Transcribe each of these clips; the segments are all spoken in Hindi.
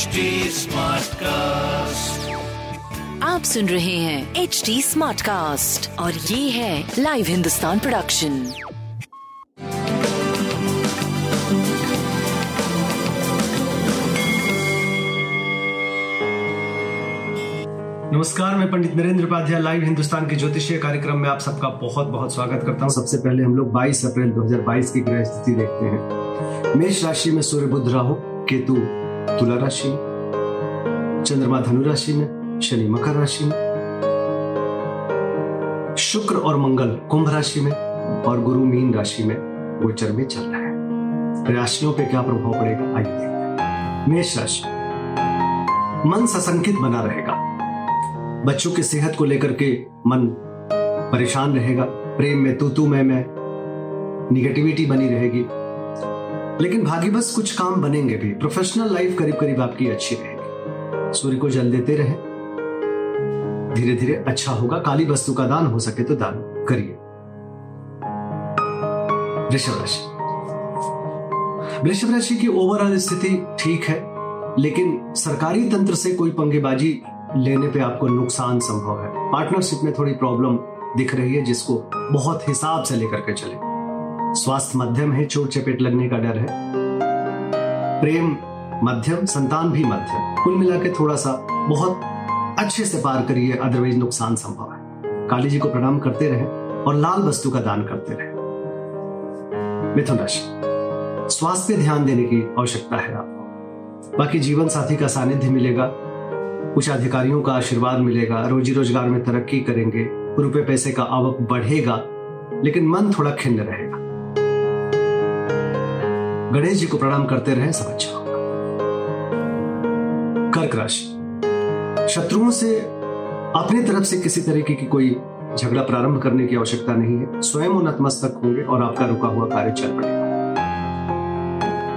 स्मार्ट कास्ट, आप सुन रहे हैं HD स्मार्ट कास्ट और ये है लाइव हिंदुस्तान प्रोडक्शन। नमस्कार, मैं पंडित नरेंद्र उपाध्याय लाइव हिंदुस्तान के ज्योतिषीय कार्यक्रम में आप सबका बहुत बहुत स्वागत करता हूँ। सबसे पहले हम लोग 22 अप्रैल 2022 की ग्रह स्थिति देखते हैं। मेष राशि में सूर्य बुध राहु, केतु तुला राशि, चंद्रमा धनु राशि में, शनि मकर राशि में, शुक्र और मंगल कुंभ राशि में और गुरु मीन राशि में गोचर में चल रहा है। राशियों पे क्या प्रभाव पड़ेगा आइए देखते हैं। मेष राशि, मन सशंकित बना रहेगा। बच्चों की सेहत को लेकर के मन परेशान रहेगा। प्रेम में तू तू मैं निगेटिविटी बनी रहेगी, लेकिन भाग्यवश कुछ काम बनेंगे भी। प्रोफेशनल लाइफ करीब करीब आपकी अच्छी रहेगी। सूर्य को जल देते रहें, धीरे धीरे अच्छा होगा। काली वस्तु का दान हो सके तो दान करिए। वृषभ राशि, वृषभ राशि की ओवरऑल स्थिति ठीक है, लेकिन सरकारी तंत्र से कोई पंगेबाजी लेने पे आपको नुकसान संभव है। पार्टनरशिप में थोड़ी प्रॉब्लम दिख रही है, जिसको बहुत हिसाब से लेकर के चले। स्वास्थ्य मध्यम है, चोट चपेट लगने का डर है। प्रेम मध्यम, संतान भी मध्यम। कुल मिला के थोड़ा सा बहुत अच्छे से पार करिए, अदरवाइज नुकसान संभव है। काली जी को प्रणाम करते रहे और लाल वस्तु का दान करते रहे। मिथुन राशि, स्वास्थ्य पे ध्यान देने की आवश्यकता है आपको। बाकी जीवन साथी का सानिध्य मिलेगा, उच्च अधिकारियों का आशीर्वाद मिलेगा। रोजी रोजगार में तरक्की करेंगे, रुपए पैसे का आवक बढ़ेगा, लेकिन मन थोड़ा खिन्न रहेगा। गणेश जी को प्रणाम करते रहें, सब अच्छा होगा। कर्क राशि, शत्रुओं से अपनी तरफ से किसी तरीके की कोई झगड़ा प्रारंभ करने की आवश्यकता नहीं है। स्वयं नतमस्तक होंगे और आपका रुका हुआ कार्य चल पड़ेगा।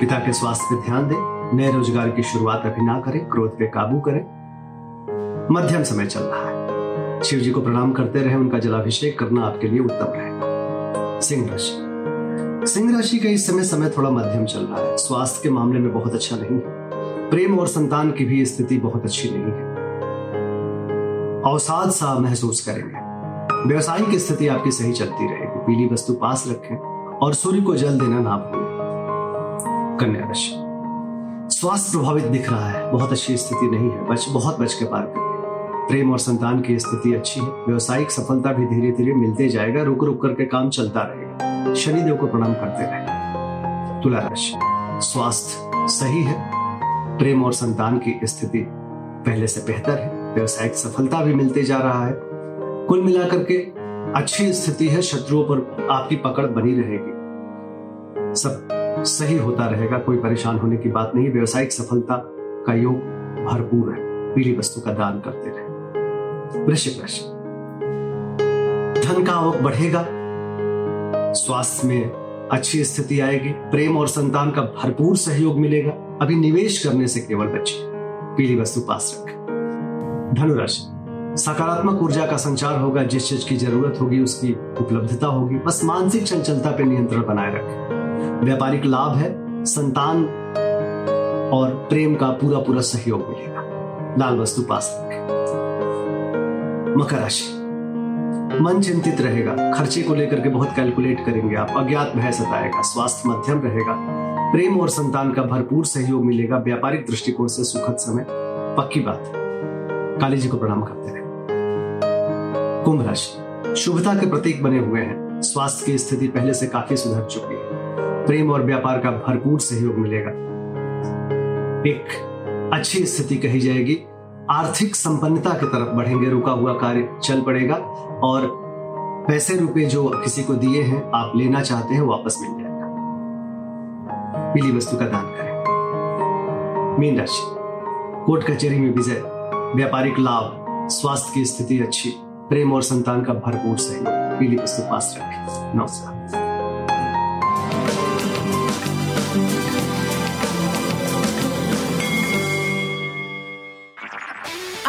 पिता के स्वास्थ्य पर ध्यान दें। नए रोजगार की शुरुआत अभी ना करें, क्रोध पे काबू करें। मध्यम समय चल रहा है। शिव जी को प्रणाम करते रहें, उनका जलाभिषेक करना आपके लिए उत्तम रहेगा। सिंह राशि, सिंह राशि का इस समय थोड़ा मध्यम चल रहा है। स्वास्थ्य के मामले में बहुत अच्छा नहीं है। प्रेम और संतान की भी स्थिति बहुत अच्छी नहीं है। अवसाद सा महसूस करेंगे। व्यवसायिक स्थिति आपकी सही चलती रहेगी। पीली वस्तु पास रखें और सूर्य को जल देना ना भूलें। कन्या राशि, स्वास्थ्य प्रभावित दिख रहा है, बहुत अच्छी स्थिति नहीं है। बहुत बच के पार करें। प्रेम और संतान की स्थिति अच्छी है। व्यवसायिक सफलता भी धीरे धीरे मिलते जाएगा, रुक रुक करके काम चलता रहेगा। शनिदेव को प्रणाम करते रहे। तुला राशि, स्वास्थ्य सही है। प्रेम और संतान की स्थिति पहले से बेहतर है। व्यवसायिक सफलता भी मिलते जा रहा है। कुल मिलाकर के अच्छी स्थिति है। शत्रुओं पर आपकी पकड़ बनी रहेगी। सब सही होता रहेगा, कोई परेशान होने की बात नहीं। व्यवसायिक सफलता का योग भरपूर है। पीली वस्तु का दान करते रहे। वृश्चिक राशि, धन का आवक बढ़ेगा। स्वास्थ्य में अच्छी स्थिति आएगी। प्रेम और संतान का भरपूर सहयोग मिलेगा। अभी निवेश करने से केवल बचिए। पीली वस्तु पास रखें। धनुराशि, सकारात्मक ऊर्जा का संचार होगा। जिस चीज की जरूरत होगी उसकी उपलब्धता होगी। बस मानसिक चंचलता पर नियंत्रण बनाए रखें। व्यापारिक लाभ है। संतान और प्रेम का पूरा पूरा सहयोग मिलेगा। लाल वस्तु पास रखें। मकर राशि, मन चिंतित रहेगा। खर्चे को लेकर के बहुत कैलकुलेट करेंगे आप। अज्ञात भय सताएगा। स्वास्थ्य मध्यम रहेगा। प्रेम और संतान का भरपूर सहयोग मिलेगा। व्यापारिक दृष्टिकोण से सुखद समय, पक्की बात। काली जी को प्रणाम करते रहें। कुंभ राशि, शुभता के प्रतीक बने हुए हैं। स्वास्थ्य की स्थिति पहले से काफी सुधर चुकी है। प्रेम और व्यापार का भरपूर सहयोग मिलेगा। एक अच्छी स्थिति कही जाएगी। आर्थिक संपन्नता की तरफ बढ़ेंगे। रुका हुआ कार्य चल पड़ेगा और पैसे रुपए जो किसी को दिए हैं, आप लेना चाहते हैं, वापस मिल जाएगा। पीली वस्तु का दान करें। मीन राशि, कोर्ट कचहरी में विजय। व्यापारिक लाभ। स्वास्थ्य की स्थिति अच्छी। प्रेम और संतान का भरपूर सहयोग। पीली वस्तु पास रखें। नमस्कार।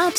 आप